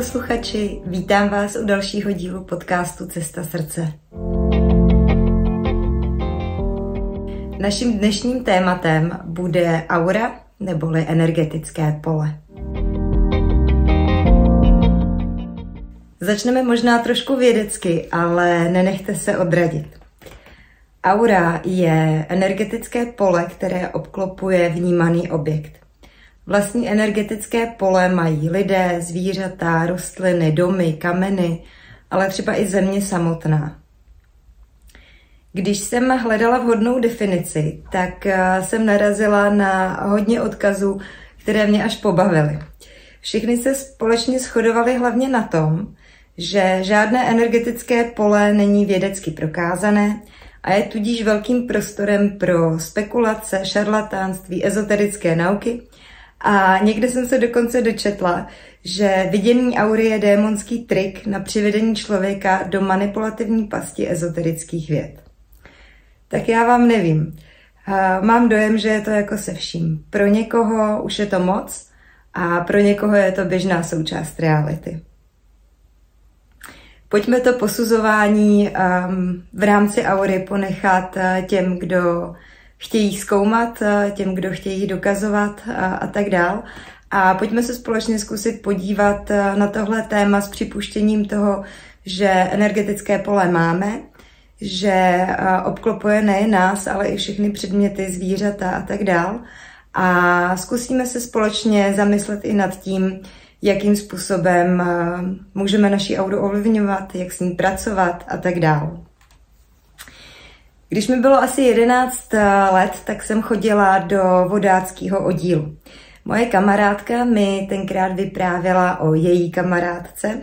posluchači, vítám vás u dalšího dílu podcastu Cesta srdce. Naším dnešním tématem bude aura, neboli energetické pole. Začneme možná trošku vědecky, ale nenechte se odradit. Aura je energetické pole, které obklopuje vnímaný objekt. Vlastní energetické pole mají lidé, zvířata, rostliny, domy, kameny, ale třeba i země samotná. Když jsem hledala vhodnou definici, tak jsem narazila na hodně odkazů, které mě až pobavily. Všichni se společně shodovali hlavně na tom, že žádné energetické pole není vědecky prokázané a je tudíž velkým prostorem pro spekulace, šarlatánství, ezoterické nauky. A někde jsem se dokonce dočetla, že vidění aury je démonský trik na přivedení člověka do manipulativní pasti ezoterických věd. Tak já vám nevím. Mám dojem, že je to jako se vším. Pro někoho už je to moc a pro někoho je to běžná součást reality. Pojďme to posuzování v rámci aury ponechat těm, kdo chtějí zkoumat, těm, kdo chtějí dokazovat a tak dál. A pojďme se společně zkusit podívat na tohle téma s připuštěním toho, že energetické pole máme, že obklopuje nejen nás, ale i všechny předměty, zvířata a tak dál. A zkusíme se společně zamyslet i nad tím, jakým způsobem můžeme naši auru ovlivňovat, jak s ní pracovat a tak dál. Když mi bylo asi 11 let, tak jsem chodila do vodáckého oddílu. Moje kamarádka mi tenkrát vyprávěla o její kamarádce,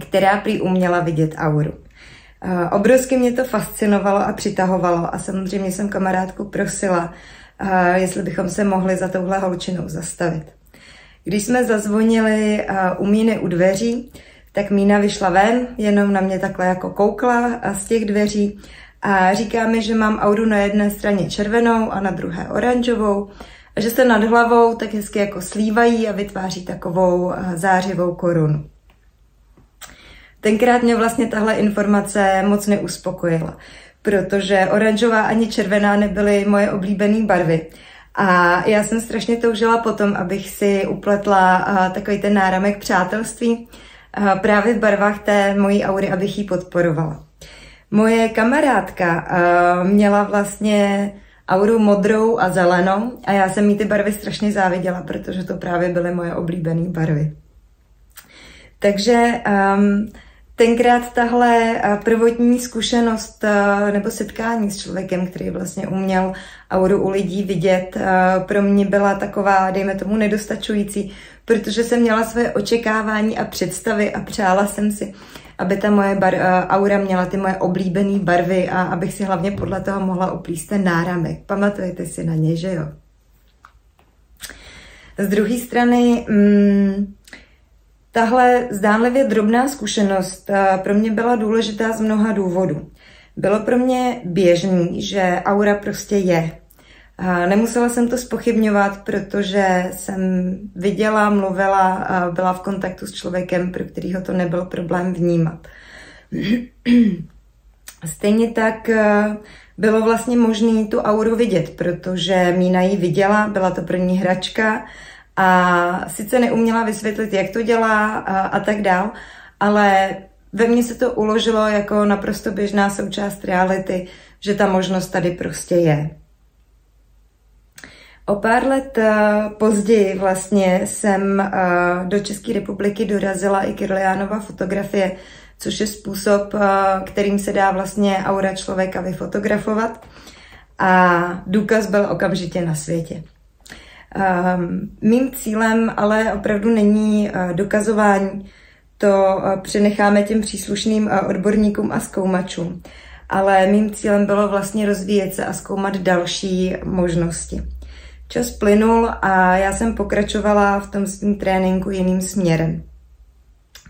která prý uměla vidět auru. Obrovsky mě to fascinovalo a přitahovalo a samozřejmě jsem kamarádku prosila, jestli bychom se mohli za touhle holčinou zastavit. Když jsme zazvonili u Míny u dveří, tak Mína vyšla ven, jenom na mě takhle jako koukla z těch dveří a říká mi, že mám auru na jedné straně červenou a na druhé oranžovou a že se nad hlavou tak hezky jako slívají a vytváří takovou zářivou korunu. Tenkrát mě vlastně tahle informace moc neuspokojila, protože oranžová ani červená nebyly moje oblíbené barvy. A já jsem strašně toužila potom, abych si upletla takový ten náramek přátelství právě v barvách té mojí aury, abych ji podporovala. Moje kamarádka měla vlastně auru modrou a zelenou a já jsem jí ty barvy strašně záviděla, protože to právě byly moje oblíbené barvy. Takže tenkrát tahle prvotní zkušenost nebo setkání s člověkem, který vlastně uměl auru u lidí vidět, pro mě byla taková, dejme tomu, nedostačující, protože jsem měla své očekávání a představy a přála jsem si, aby ta moje aura měla ty moje oblíbené barvy a abych si hlavně podle toho mohla oplíst ten náramek. Pamatujete si na ně, že jo? Z druhé strany, tahle zdánlivě drobná zkušenost pro mě byla důležitá z mnoha důvodů. Bylo pro mě běžný, že aura prostě je. Nemusela jsem to zpochybňovat, protože jsem viděla, mluvila, byla v kontaktu s člověkem, pro kterého to nebyl problém vnímat. Stejně tak bylo vlastně možné tu auru vidět, protože Mína ji viděla, byla to první hračka a sice neuměla vysvětlit, jak to dělá a tak dál, ale ve mně se to uložilo jako naprosto běžná součást reality, že ta možnost tady prostě je. O pár let později vlastně jsem do České republiky dorazila i Kirlianova fotografie, což je způsob, kterým se dá vlastně aura člověka vyfotografovat a důkaz byl okamžitě na světě. Mým cílem ale opravdu není dokazování, to přenecháme těm příslušným odborníkům a zkoumačům, ale mým cílem bylo vlastně rozvíjet se a zkoumat další možnosti. Čas plynul a já jsem pokračovala v tom svým tréninku jiným směrem.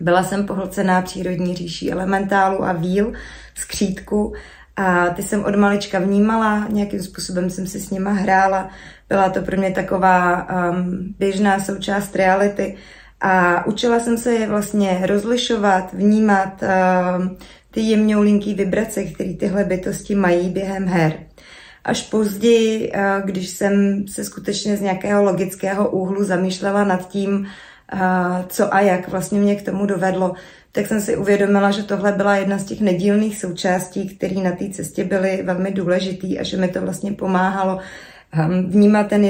Byla jsem pohlcená přírodní říší elementálu a víl, skřítku a ty jsem od malička vnímala, nějakým způsobem jsem si s nima hrála. Byla to pro mě taková běžná součást reality A učila jsem se vlastně rozlišovat, vnímat ty jemňoulinké vibrace, které tyhle bytosti mají během her. Až později, když jsem se skutečně z nějakého logického úhlu zamýšlela nad tím, co a jak vlastně mě k tomu dovedlo, tak jsem si uvědomila, že tohle byla jedna z těch nedílných součástí, které na té cestě byly velmi důležitý a že mi to vlastně pomáhalo vnímat ten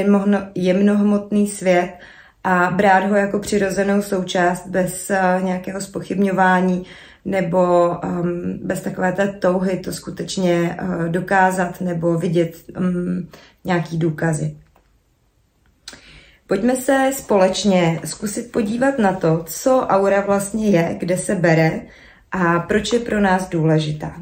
jemnohmotný svět a brát ho jako přirozenou součást bez nějakého zpochybňování nebo bez takové té touhy to skutečně dokázat nebo vidět nějaký důkazy. Pojďme se společně zkusit podívat na to, co aura vlastně je, kde se bere a proč je pro nás důležitá.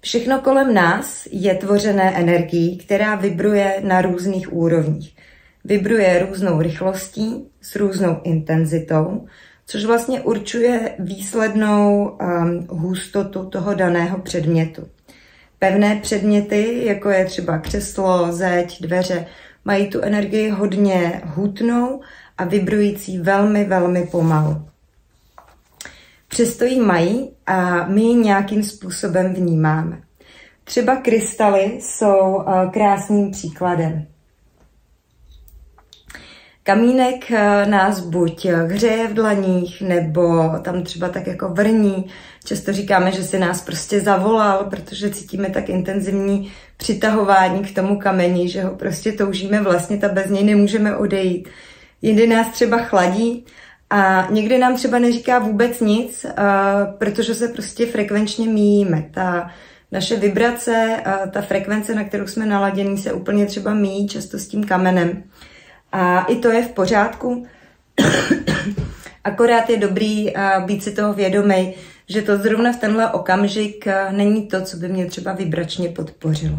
Všechno kolem nás je tvořené energií, která vibruje na různých úrovních. Vibruje různou rychlostí, s různou intenzitou, což vlastně určuje výslednou hustotu toho daného předmětu. Pevné předměty, jako je třeba křeslo, zeď, dveře, mají tu energii hodně hutnou a vibrující velmi, velmi pomalu. Přesto ji mají a my ji nějakým způsobem vnímáme. Třeba krystaly jsou krásným příkladem. Kamínek nás buď hřeje v dlaních, nebo tam třeba tak jako vrní. Často říkáme, že si nás prostě zavolal, protože cítíme tak intenzivní přitahování k tomu kameni, že ho prostě toužíme vlastně a bez něj nemůžeme odejít. Jindy nás třeba chladí a někdy nám třeba neříká vůbec nic, protože se prostě frekvenčně míjíme. Ta naše vibrace, ta frekvence, na kterou jsme naladění, se úplně třeba míjí často s tím kamenem. A i to je v pořádku, akorát je dobrý být si toho vědomý, že to zrovna v tenhle okamžik není to, co by mě třeba vibračně podpořilo.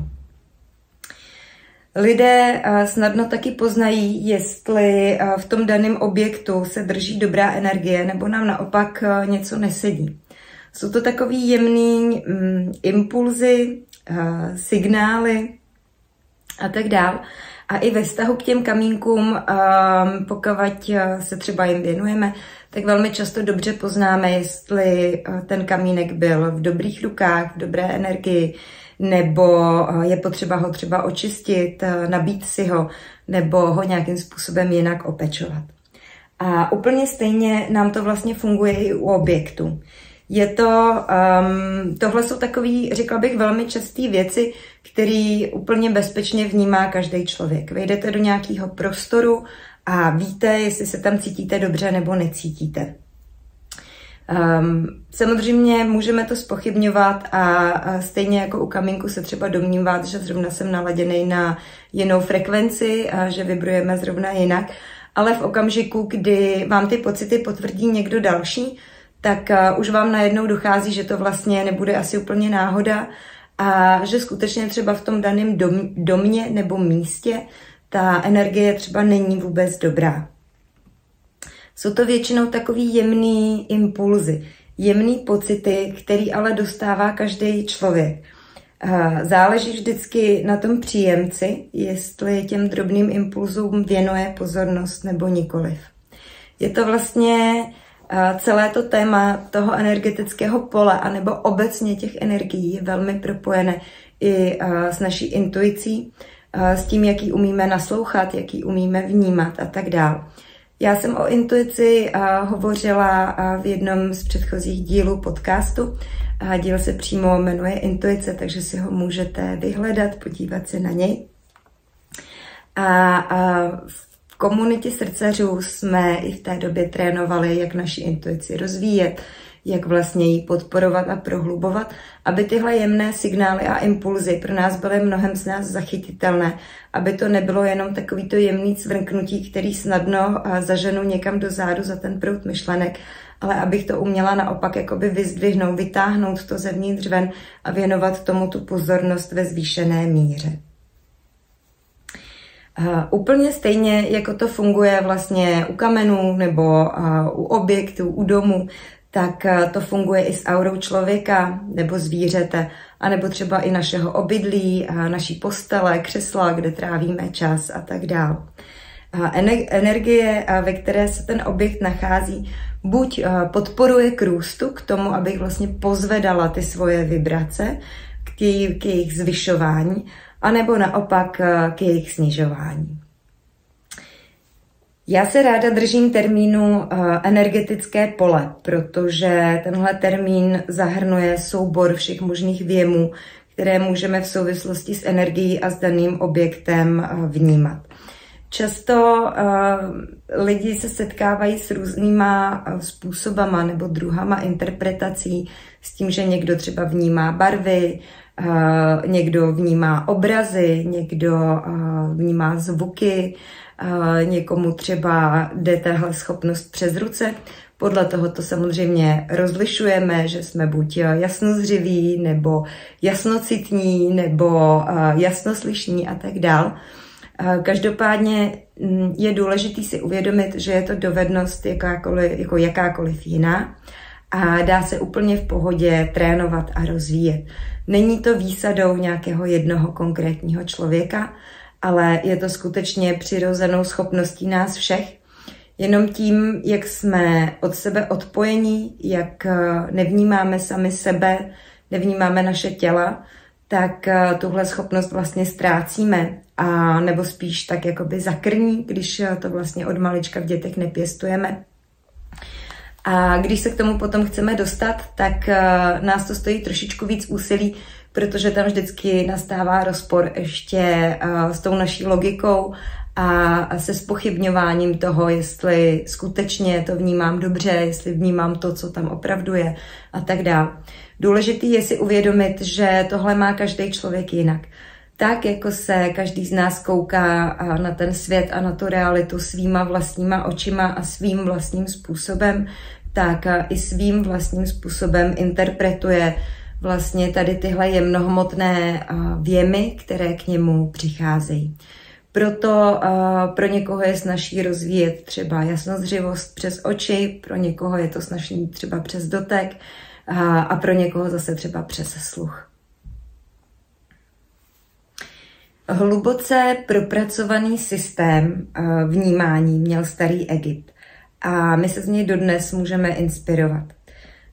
Lidé snadno taky poznají, jestli v tom daném objektu se drží dobrá energie nebo nám naopak něco nesedí. Jsou to takový jemný impulzy, signály a tak dále. A i ve vztahu k těm kamínkům, pokud se třeba jim věnujeme, tak velmi často dobře poznáme, jestli ten kamínek byl v dobrých rukách, v dobré energii, nebo je potřeba ho třeba očistit, nabít si ho, nebo ho nějakým způsobem jinak opečovat. A úplně stejně nám to vlastně funguje i u objektů. Je to, tohle jsou takový, řekla bych, velmi časté věci, které úplně bezpečně vnímá každý člověk. Vejdete do nějakého prostoru a víte, jestli se tam cítíte dobře nebo necítíte. Samozřejmě můžeme to zpochybňovat a stejně jako u kamínku se třeba domnívat, že zrovna jsem naladěný na jinou frekvenci a že vibrujeme zrovna jinak, ale v okamžiku, kdy vám ty pocity potvrdí někdo další, tak už vám najednou dochází, že to vlastně nebude asi úplně náhoda a že skutečně třeba v tom daném domě nebo místě ta energie třeba není vůbec dobrá. Jsou to většinou takový jemný impulzy, jemný pocity, který ale dostává každý člověk. Záleží vždycky na tom příjemci, jestli těm drobným impulzům věnuje pozornost nebo nikoliv. Je to vlastně celé to téma toho energetického pole anebo obecně těch energií je velmi propojené i s naší intuicí, s tím, jak ji umíme naslouchat, jak ji umíme vnímat a tak dále. Já jsem o intuici hovořila v jednom z předchozích dílů podcastu. Díl se přímo jmenuje Intuice, takže si ho můžete vyhledat, podívat se na něj. A v komunitě srdcařů jsme i v té době trénovali, jak naši intuici rozvíjet, jak vlastně ji podporovat a prohlubovat, aby tyhle jemné signály a impulzy pro nás byly mnohem z nás zachytitelné, aby to nebylo jenom takovýto jemný cvrknutí, který snadno zaženu někam dozadu za ten proud myšlenek, ale abych to uměla naopak jakoby vyzdvihnout, vytáhnout to zevnitř ven a věnovat tomu tu pozornost ve zvýšené míře. Úplně stejně, jako to funguje vlastně u kamenů nebo u objektů, u domu, tak to funguje i s aurou člověka nebo zvířete, anebo třeba i našeho obydlí, naší postele, křesla, kde trávíme čas a tak dále. energie, ve které se ten objekt nachází, buď podporuje k růstu, k tomu, abych vlastně pozvedala ty svoje vibrace k jejich zvyšování, anebo naopak k jejich snižování. Já se ráda držím termínu energetické pole, protože tenhle termín zahrnuje soubor všech možných vjemů, které můžeme v souvislosti s energií a s daným objektem vnímat. Často lidi se setkávají s různýma způsobama nebo druhama interpretací, s tím, že někdo třeba vnímá barvy, někdo vnímá obrazy, někdo vnímá zvuky, někomu třeba jde tahle schopnost přes ruce. Podle toho to samozřejmě rozlišujeme, že jsme buď jasnozřiví, nebo jasnocitní, nebo jasnoslyšní a tak dál. Každopádně je důležité si uvědomit, že je to dovednost jakákoliv jiná a dá se úplně v pohodě trénovat a rozvíjet. Není to výsadou nějakého jednoho konkrétního člověka, ale je to skutečně přirozenou schopností nás všech. Jenom tím, jak jsme od sebe odpojení, jak nevnímáme sami sebe, nevnímáme naše těla, tak tuhle schopnost vlastně ztrácíme, a nebo spíš tak jakoby zakrní, když to vlastně od malička v dětech nepěstujeme. A když se k tomu potom chceme dostat, tak nás to stojí trošičku víc úsilí, protože tam vždycky nastává rozpor ještě s tou naší logikou a se zpochybňováním toho, jestli skutečně to vnímám dobře, jestli vnímám to, co tam opravdu je a tak dále. Důležité je si uvědomit, že tohle má každý člověk jinak. Tak, jako se každý z nás kouká na ten svět a na tu realitu svýma vlastníma očima a svým vlastním způsobem, tak i svým vlastním způsobem interpretuje vlastně tady tyhle jemnohmotné vjemy, které k němu přicházejí. Proto pro někoho je snaží rozvíjet třeba jasnozřivost přes oči, pro někoho je to snaží třeba přes dotek a pro někoho zase třeba přes sluch. Hluboce propracovaný systém vnímání měl starý Egypt a my se z něj dodnes můžeme inspirovat.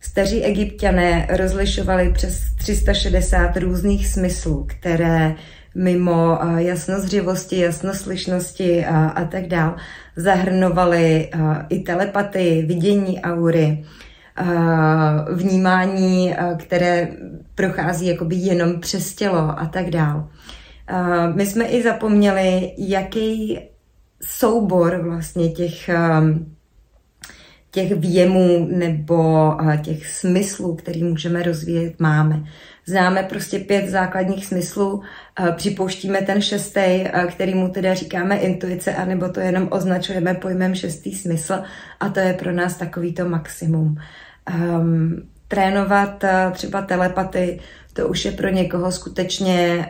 Staří Egypťané rozlišovali přes 360 různých smyslů, které mimo jasnozřivosti, jasnoslyšnosti a tak dál zahrnovaly i telepatii, vidění aury, vnímání, které prochází jakoby jenom přes tělo a tak dál. My jsme i zapomněli, jaký soubor vlastně těch vjemů nebo těch smyslů, který můžeme rozvíjet, máme. Známe prostě 5 základních smyslů, připouštíme ten 6, který mu teda říkáme intuice, anebo to jenom označujeme pojmem 6. smysl a to je pro nás takovýto maximum. Trénovat třeba telepatii, to už je pro někoho skutečně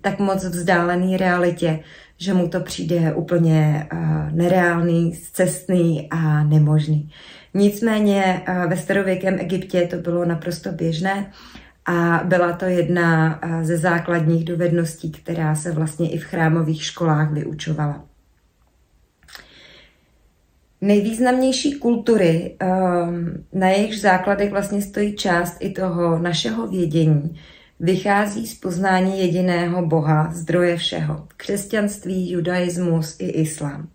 tak moc vzdálený realitě, že mu to přijde úplně nereálný, scestný a nemožný. Nicméně ve starověkém Egyptě to bylo naprosto běžné a byla to jedna ze základních dovedností, která se vlastně i v chrámových školách vyučovala. Nejvýznamnější kultury, na jejichž základech vlastně stojí část i toho našeho vědění, vychází z poznání jediného Boha, zdroje všeho, křesťanství, judaismus i islám.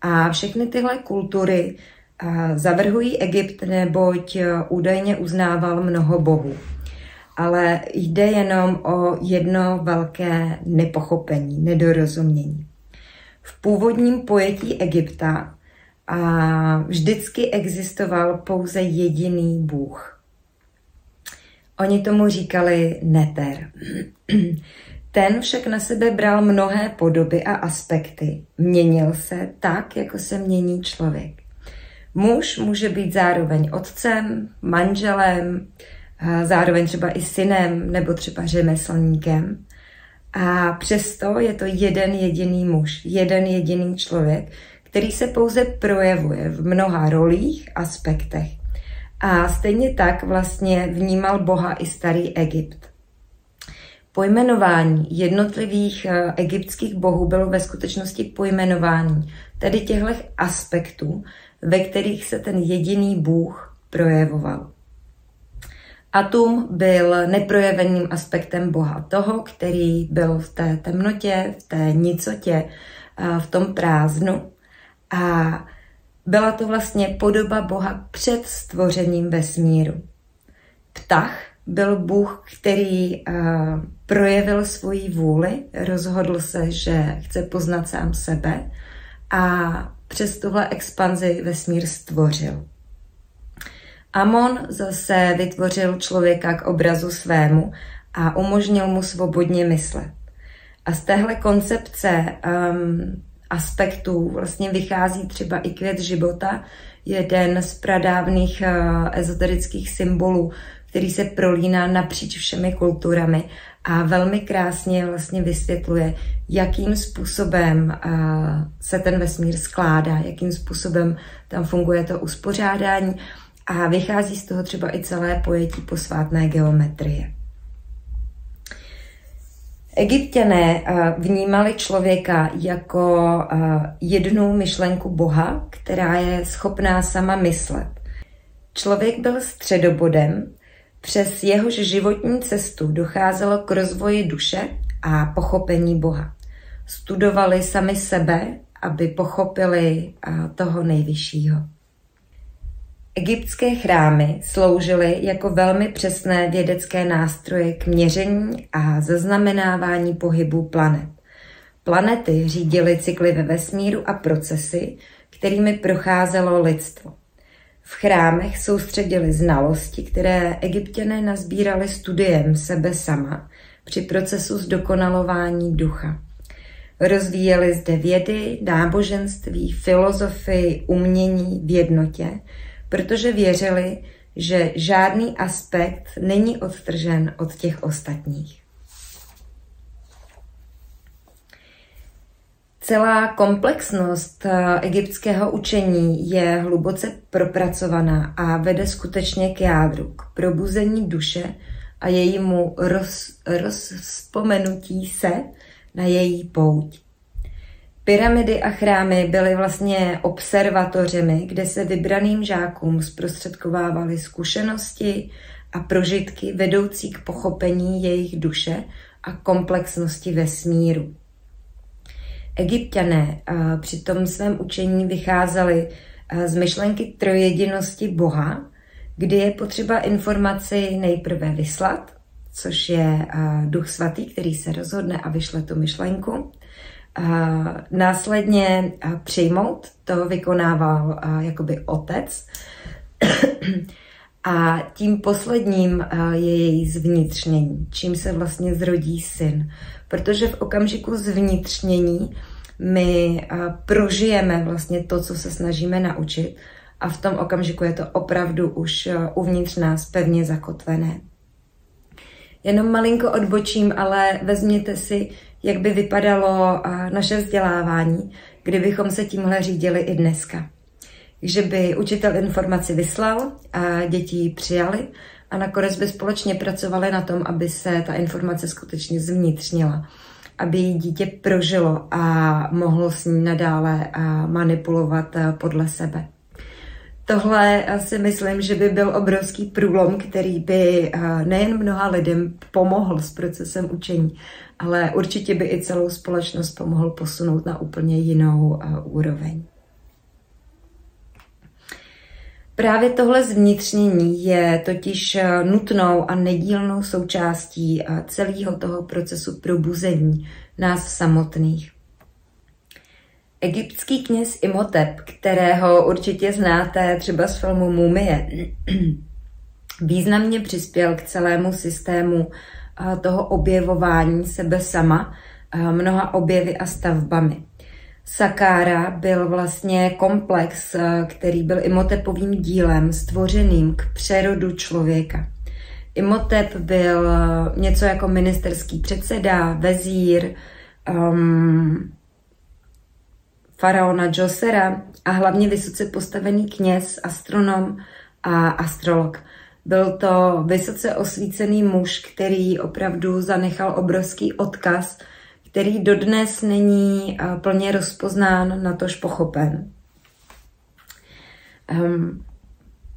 A všechny tyhle kultury zavrhují Egypt, neboť údajně uznával mnoho bohů. Ale jde jenom o jedno velké nepochopení, nedorozumění. V původním pojetí Egypta a vždycky existoval pouze jediný Bůh. Oni tomu říkali Neter. Ten však na sebe bral mnohé podoby a aspekty. Měnil se tak, jako se mění člověk. Muž může být zároveň otcem, manželem, zároveň třeba i synem nebo třeba řemeslníkem. A přesto je to jeden jediný muž, jeden jediný člověk, který se pouze projevuje v mnoha rolích, aspektech. A stejně tak vlastně vnímal Boha i starý Egypt. Pojmenování jednotlivých egyptských bohů bylo ve skutečnosti pojmenování tedy těchto aspektů, ve kterých se ten jediný bůh projevoval. Atum byl neprojeveným aspektem boha, toho, který byl v té temnotě, v té nicotě, v tom prázdnu. A byla to vlastně podoba boha před stvořením vesmíru. Ptach byl bůh, který projevil svoji vůli, rozhodl se, že chce poznat sám sebe a přes tuhle expanzi vesmír stvořil. Amon zase vytvořil člověka k obrazu svému a umožnil mu svobodně myslet. A z téhle koncepce aspektů vlastně vychází třeba i květ života, jeden z pradávných ezoterických symbolů, který se prolíná napříč všemi kulturami a velmi krásně vlastně vysvětluje, jakým způsobem se ten vesmír skládá, jakým způsobem tam funguje to uspořádání a vychází z toho třeba i celé pojetí posvátné geometrie. Egypťané vnímali člověka jako jednu myšlenku boha, která je schopná sama myslet. Člověk byl středobodem, přes jehož životní cestu docházelo k rozvoji duše a pochopení boha. Studovali sami sebe, aby pochopili toho nejvyššího. Egyptské chrámy sloužily jako velmi přesné vědecké nástroje k měření a zaznamenávání pohybu planet. Planety řídily cykly ve vesmíru a procesy, kterými procházelo lidstvo. V chrámech soustředili znalosti, které Egypťané nazbírali studiem sebe sama při procesu zdokonalování ducha. Rozvíjeli zde vědy, náboženství, filozofii, umění v jednotě, protože věřili, že žádný aspekt není odtržen od těch ostatních. Celá komplexnost egyptského učení je hluboce propracovaná a vede skutečně k jádru, k probuzení duše a jejímu rozvzpomenutí se na její pouť. Pyramidy a chrámy byly vlastně observatořemi, kde se vybraným žákům zprostředkovávaly zkušenosti a prožitky vedoucí k pochopení jejich duše a komplexnosti vesmíru. Egypťané při tom svém učení vycházeli z myšlenky trojedinosti Boha, kdy je potřeba informaci nejprve vyslat, což je Duch Svatý, který se rozhodne a vyšle tu myšlenku. Následně přijmout, to vykonával jakoby otec. A tím posledním je její zvnitřnění, čím se vlastně zrodí syn. Protože v okamžiku zvnitřnění my prožijeme vlastně to, co se snažíme naučit a v tom okamžiku je to opravdu už uvnitř nás pevně zakotvené. Jenom malinko odbočím, ale vezměte si, jak by vypadalo naše vzdělávání, kdybychom se tímhle řídili i dneska. Že by učitel informaci vyslal a děti ji přijali a nakonec by společně pracovali na tom, aby se ta informace skutečně zvnitřnila, aby ji dítě prožilo a mohlo s ní nadále manipulovat podle sebe. Tohle si myslím, že by byl obrovský průlom, který by nejen mnoha lidem pomohl s procesem učení, ale určitě by i celou společnost pomohl posunout na úplně jinou úroveň. Právě tohle zvnitřnění je totiž nutnou a nedílnou součástí celého toho procesu probuzení nás samotných. Egyptský kněz Imhotep, kterého určitě znáte třeba z filmu Mumie, významně přispěl k celému systému toho objevování sebe sama mnoha objevy a stavbami. Sakára byl vlastně komplex, který byl Imhotepovým dílem stvořeným k přerodu člověka. Imhotep byl něco jako ministerský předseda, vezír, faraona Džosera a hlavně vysoce postavený kněz, astronom a astrolog. Byl to vysoce osvícený muž, který opravdu zanechal obrovský odkaz, který dodnes není plně rozpoznán, natož pochopen.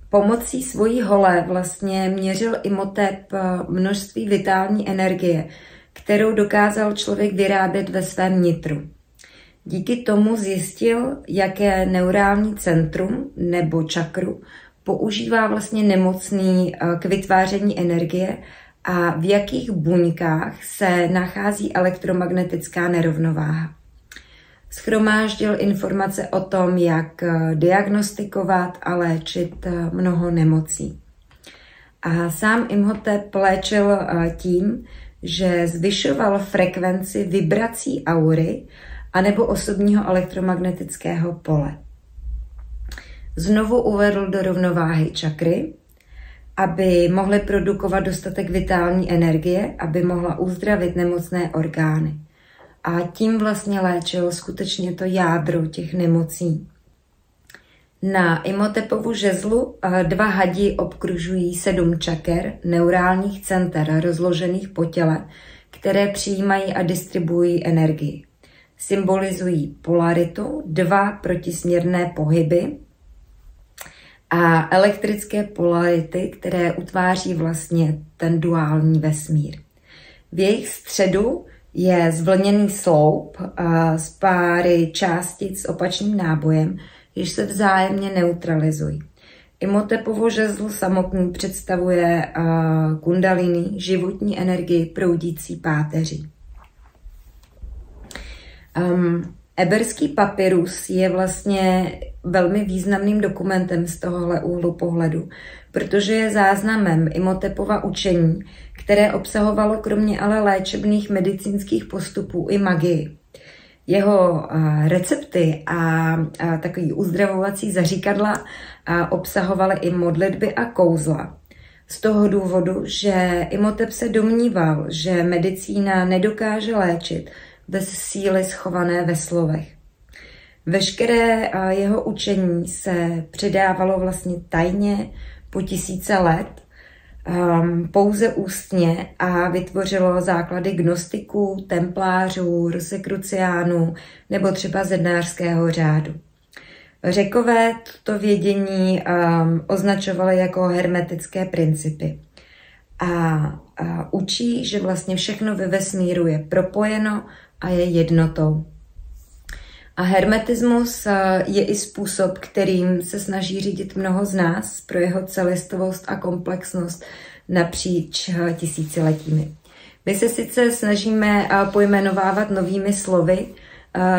Pomocí svojí hole vlastně měřil Imhotep množství vitální energie, kterou dokázal člověk vyrábět ve svém nitru. Díky tomu zjistil, jaké neurální centrum nebo čakru používá vlastně nemocný k vytváření energie a v jakých buňkách se nachází elektromagnetická nerovnováha. Schromáždil informace o tom, jak diagnostikovat a léčit mnoho nemocí. A sám Imhotep léčil tím, že zvyšoval frekvenci vibrací aury anebo osobního elektromagnetického pole. Znovu uvedl do rovnováhy čakry, aby mohly produkovat dostatek vitální energie, aby mohla uzdravit nemocné orgány. A tím vlastně léčil skutečně to jádro těch nemocí. Na Imhotepovu žezlu 2 hadi obkružují 7 čaker neurálních center rozložených po těle, které přijímají a distribuují energii. Symbolizují polaritu, 2 protisměrné pohyby a elektrické polarity, které utváří vlastně ten duální vesmír. V jejich středu je zvlněný sloup z páry částic s opačným nábojem, jež se vzájemně neutralizují. Imhotepovo žezlo samotný představuje kundalini, životní energii proudící páteří. Eberský papyrus je vlastně velmi významným dokumentem z tohohle úhlu pohledu, protože je záznamem Imhotepova učení, které obsahovalo kromě ale léčebných medicínských postupů i magii. Jeho recepty a takový uzdravovací zaříkadla obsahovaly i modlitby a kouzla. Z toho důvodu, že Imhotep se domníval, že medicína nedokáže léčit bez síly schované ve slovech. Veškeré jeho učení se předávalo vlastně tajně po tisíce let, pouze ústně a vytvořilo základy gnostiků, templářů, rozekreuciánů nebo třeba zednářského řádu. Řekové toto vědění označovali jako hermetické principy. A učí, že vlastně všechno ve vesmíru je propojeno a je jednotou. A hermetismus je i způsob, kterým se snaží řídit mnoho z nás pro jeho celistvost a komplexnost napříč tisíciletími. My se sice snažíme pojmenovávat novými slovy,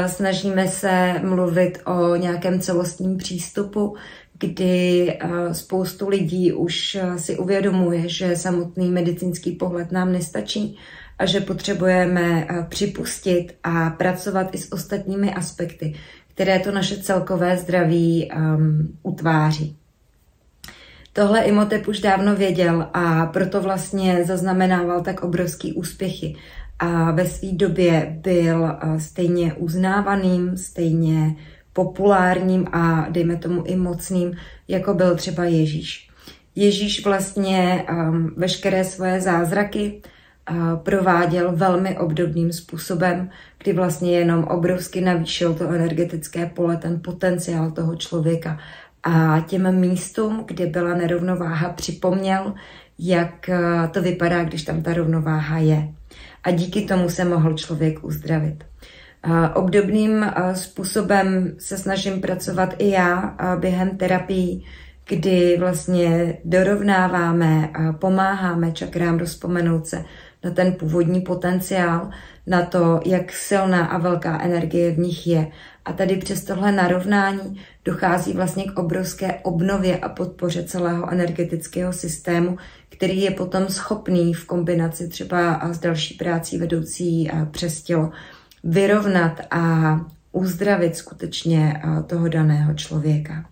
snažíme se mluvit o nějakém celostním přístupu, kdy spoustu lidí už si uvědomuje, že samotný medicínský pohled nám nestačí a že potřebujeme připustit a pracovat i s ostatními aspekty, které to naše celkové zdraví utváří. Tohle Imhotep už dávno věděl a proto vlastně zaznamenával tak obrovský úspěchy a ve své době byl stejně uznávaným, stejně populárním a dejme tomu i mocným, jako byl třeba Ježíš. Ježíš vlastně veškeré svoje zázraky prováděl velmi obdobným způsobem, kdy vlastně jenom obrovsky navýšil to energetické pole, ten potenciál toho člověka. A těm místům, kde byla nerovnováha, připomněl, jak to vypadá, když tam ta rovnováha je. A díky tomu se mohl člověk uzdravit. Obdobným způsobem se snažím pracovat i já během terapií, kdy vlastně dorovnáváme a pomáháme čakrám rozpomenout se na ten původní potenciál, na to, jak silná a velká energie v nich je. A tady přes tohle narovnání dochází vlastně k obrovské obnově a podpoře celého energetického systému, který je potom schopný v kombinaci třeba s další prácí vedoucí přes tělo vyrovnat a uzdravit skutečně toho daného člověka.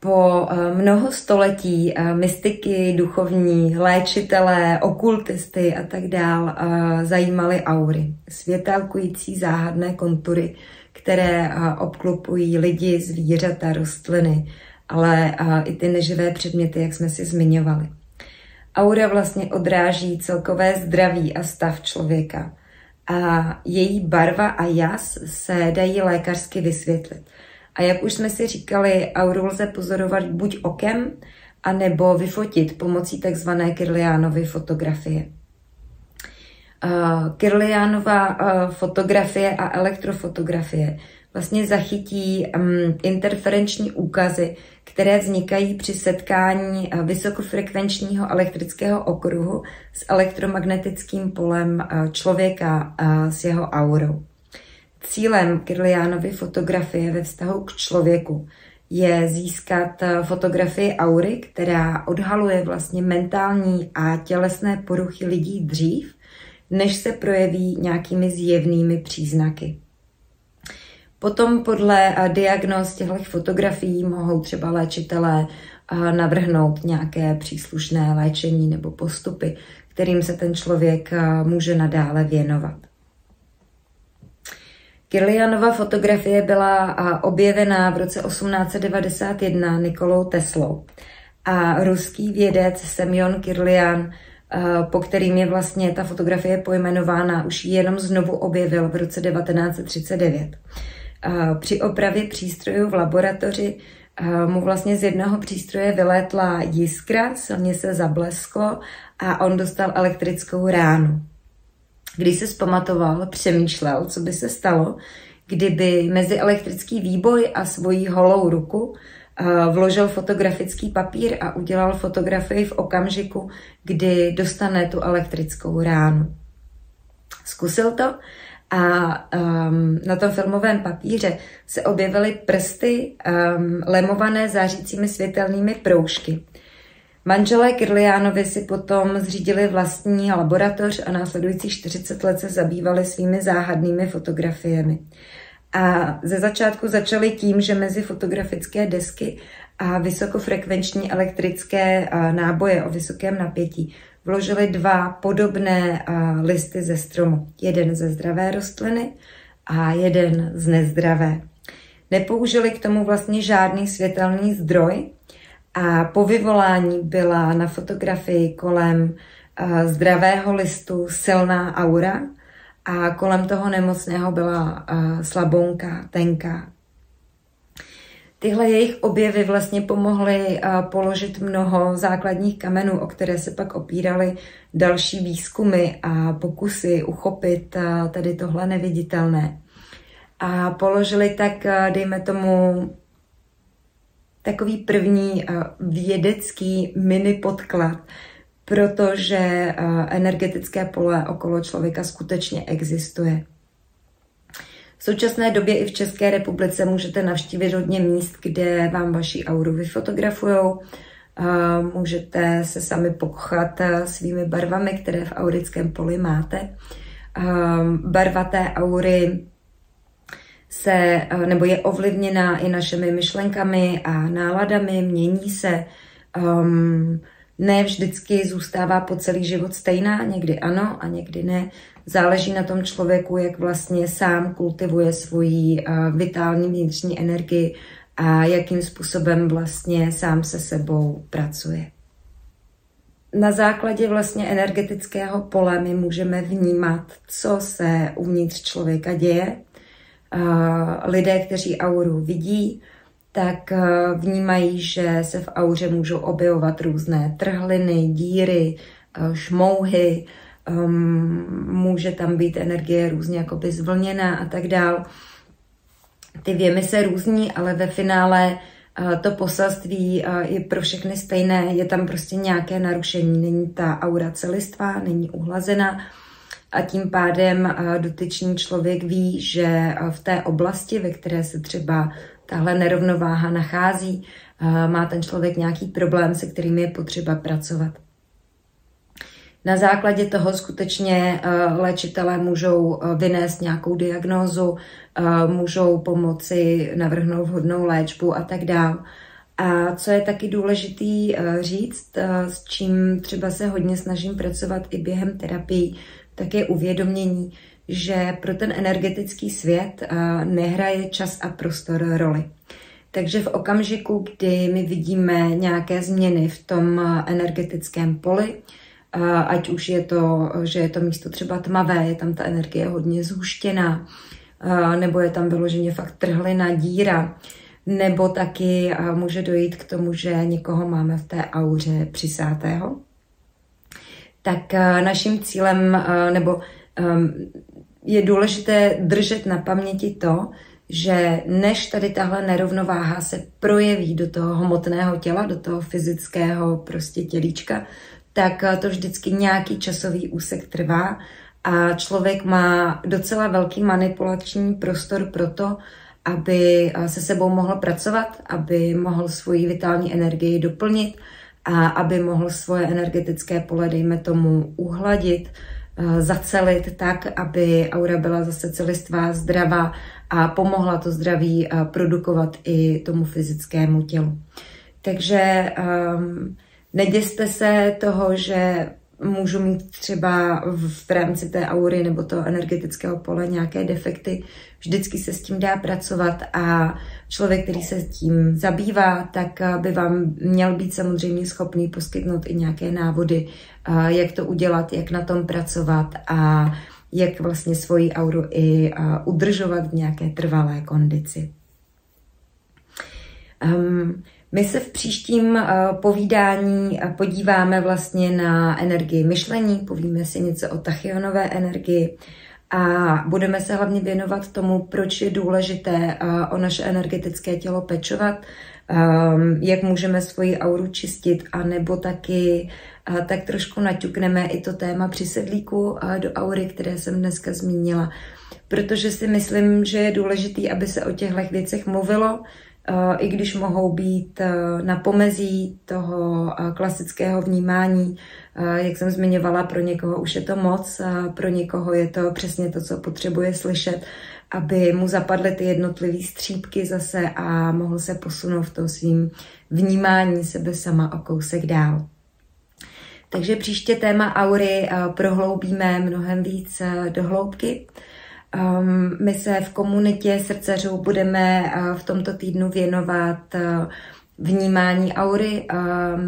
Po mnoho století mystiky, duchovní, léčitelé, okultisty a tak dál zajímaly aury, světelkující záhadné kontury, které obklupují lidi, zvířata, rostliny ale i ty neživé předměty, jak jsme si zmiňovali. Aura vlastně odráží celkové zdraví a stav člověka. A její barva a jas se dají lékařsky vysvětlit. A jak už jsme si říkali, auru lze pozorovat buď okem, anebo vyfotit pomocí tzv. Kirlianovy fotografie. Kirlianova fotografie a elektrofotografie vlastně zachytí interferenční úkazy, které vznikají při setkání vysokofrekvenčního elektrického okruhu s elektromagnetickým polem člověka s jeho aurou. Cílem Kirlianovy fotografie ve vztahu k člověku je získat fotografii aury, která odhaluje vlastně mentální a tělesné poruchy lidí dřív, než se projeví nějakými zjevnými příznaky. Potom podle diagnóz těchto fotografií mohou třeba léčitelé navrhnout nějaké příslušné léčení nebo postupy, kterým se ten člověk může nadále věnovat. Kirlianova fotografie byla objevená v roce 1891 Nikolou Teslou a ruský vědec Semyon Kirlian, po kterým je vlastně ta fotografie pojmenována, už ji jenom znovu objevil v roce 1939. Při opravě přístrojů v laboratoři mu vlastně z jednoho přístroje vylétla jiskra, silně se zablesklo a on dostal elektrickou ránu. Když se zpamatoval, přemýšlel, co by se stalo, kdyby mezi elektrický výboj a svoji holou ruku vložil fotografický papír a udělal fotografii v okamžiku, kdy dostane tu elektrickou ránu. Zkusil to a na tom filmovém papíře se objevily prsty lemované zářícími světelnými proužky. Manželé Kirlianovi si potom zřídili vlastní laboratoř a následující 40 let se zabývali svými záhadnými fotografiemi. A ze začátku začali tím, že mezi fotografické desky a vysokofrekvenční elektrické náboje o vysokém napětí vložili dva podobné listy ze stromu. Jeden ze zdravé rostliny a jeden z nezdravé. Nepoužili k tomu vlastně žádný světelný zdroj a po vyvolání byla na fotografii kolem zdravého listu silná aura a kolem toho nemocného byla slabounka, tenká. Tyhle jejich objevy vlastně pomohly položit mnoho základních kamenů, o které se pak opíraly další výzkumy a pokusy uchopit tady tohle neviditelné. A položili tak, dejme tomu, takový první vědecký mini podklad, protože energetické pole okolo člověka skutečně existuje. V současné době i v České republice můžete navštívit hodně míst, kde vám vaši auru vyfotografujou. Můžete se sami pokochat svými barvami, které v aurickém poli máte. Barva té aury je ovlivněna i našimi myšlenkami a náladami, mění se. Ne vždycky zůstává po celý život stejná, někdy ano a někdy ne. Záleží na tom člověku, jak vlastně sám kultivuje svoji vitální vnitřní energii a jakým způsobem vlastně sám se sebou pracuje. Na základě vlastně energetického pole my můžeme vnímat, co se uvnitř člověka děje. Lidé, kteří auru vidí, tak vnímají, že se v auře můžou objevovat různé trhliny, díry, šmouhy, může tam být energie různě jakoby zvlněná a tak dál. Ty věmy se různí, ale ve finále to poselství je pro všechny stejné, je tam prostě nějaké narušení, není ta aura celistvá, není uhlazená a tím pádem dotyčný člověk ví, že v té oblasti, ve které se třeba tahle nerovnováha nachází, má ten člověk nějaký problém, se kterým je potřeba pracovat. Na základě toho skutečně léčitelé můžou vynést nějakou diagnózu, můžou pomoci navrhnout vhodnou léčbu a tak dál. A co je taky důležitý říct, s čím třeba se hodně snažím pracovat i během terapii, tak je uvědomění, že pro ten energetický svět nehraje čas a prostor roli. Takže v okamžiku, kdy my vidíme nějaké změny v tom energetickém poli, ať už je to, že je to místo třeba tmavé, je tam ta energie hodně zhuštěná, nebo je tam vyloženě fakt trhlina, díra, nebo taky může dojít k tomu, že někoho máme v té auře přisátého, tak naším cílem, nebo je důležité držet na paměti to, že než tady tahle nerovnováha se projeví do toho hmotného těla, do toho fyzického prostě tělíčka, tak to vždycky nějaký časový úsek trvá a člověk má docela velký manipulační prostor pro to, aby se sebou mohl pracovat, aby mohl svoji vitální energii doplnit a aby mohl svoje energetické pole, dejme tomu, uhladit, zacelit tak, aby aura byla zase celistvá, zdravá a pomohla to zdraví produkovat i tomu fyzickému tělu. Takže neděste se toho, že můžu mít třeba v rámci té aury nebo toho energetického pole nějaké defekty. Vždycky se s tím dá pracovat a člověk, který se tím zabývá, tak by vám měl být samozřejmě schopný poskytnout i nějaké návody, jak to udělat, jak na tom pracovat a jak vlastně svoji auru i udržovat v nějaké trvalé kondici. My se v příštím povídání podíváme vlastně na energii myšlení, povíme si něco o tachyonové energii a budeme se hlavně věnovat tomu, proč je důležité o naše energetické tělo pečovat, jak můžeme svoji auru čistit, a nebo taky tak trošku naťukneme i to téma přisedlíku do aury, které jsem dneska zmínila, protože si myslím, že je důležité, aby se o těchto věcech mluvilo, i když mohou být na pomezí toho klasického vnímání. Jak jsem zmiňovala, pro někoho už je to moc, pro někoho je to přesně to, co potřebuje slyšet, aby mu zapadly ty jednotlivé střípky zase a mohl se posunout v tom svým vnímání sebe sama o kousek dál. Takže příště téma aury prohloubíme mnohem víc do hloubky. My se v komunitě srdcařů budeme v tomto týdnu věnovat vnímání aury,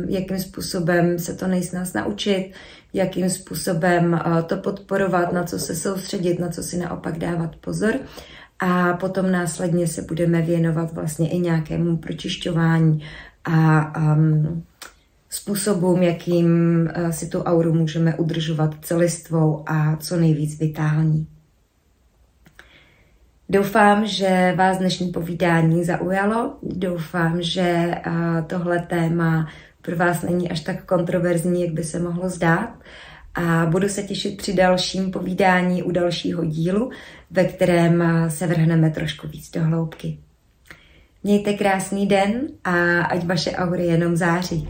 jakým způsobem se to nejsnáz naučit, jakým způsobem to podporovat, na co se soustředit, na co si naopak dávat pozor. A potom následně se budeme věnovat vlastně i nějakému pročišťování a způsobům, jakým si tu auru můžeme udržovat celistvou a co nejvíc vitální. Doufám, že vás dnešní povídání zaujalo, doufám, že tohle téma pro vás není až tak kontroverzní, jak by se mohlo zdát, a budu se těšit při dalším povídání u dalšího dílu, ve kterém se vrhneme trošku víc do hloubky. Mějte krásný den a ať vaše aury jenom září.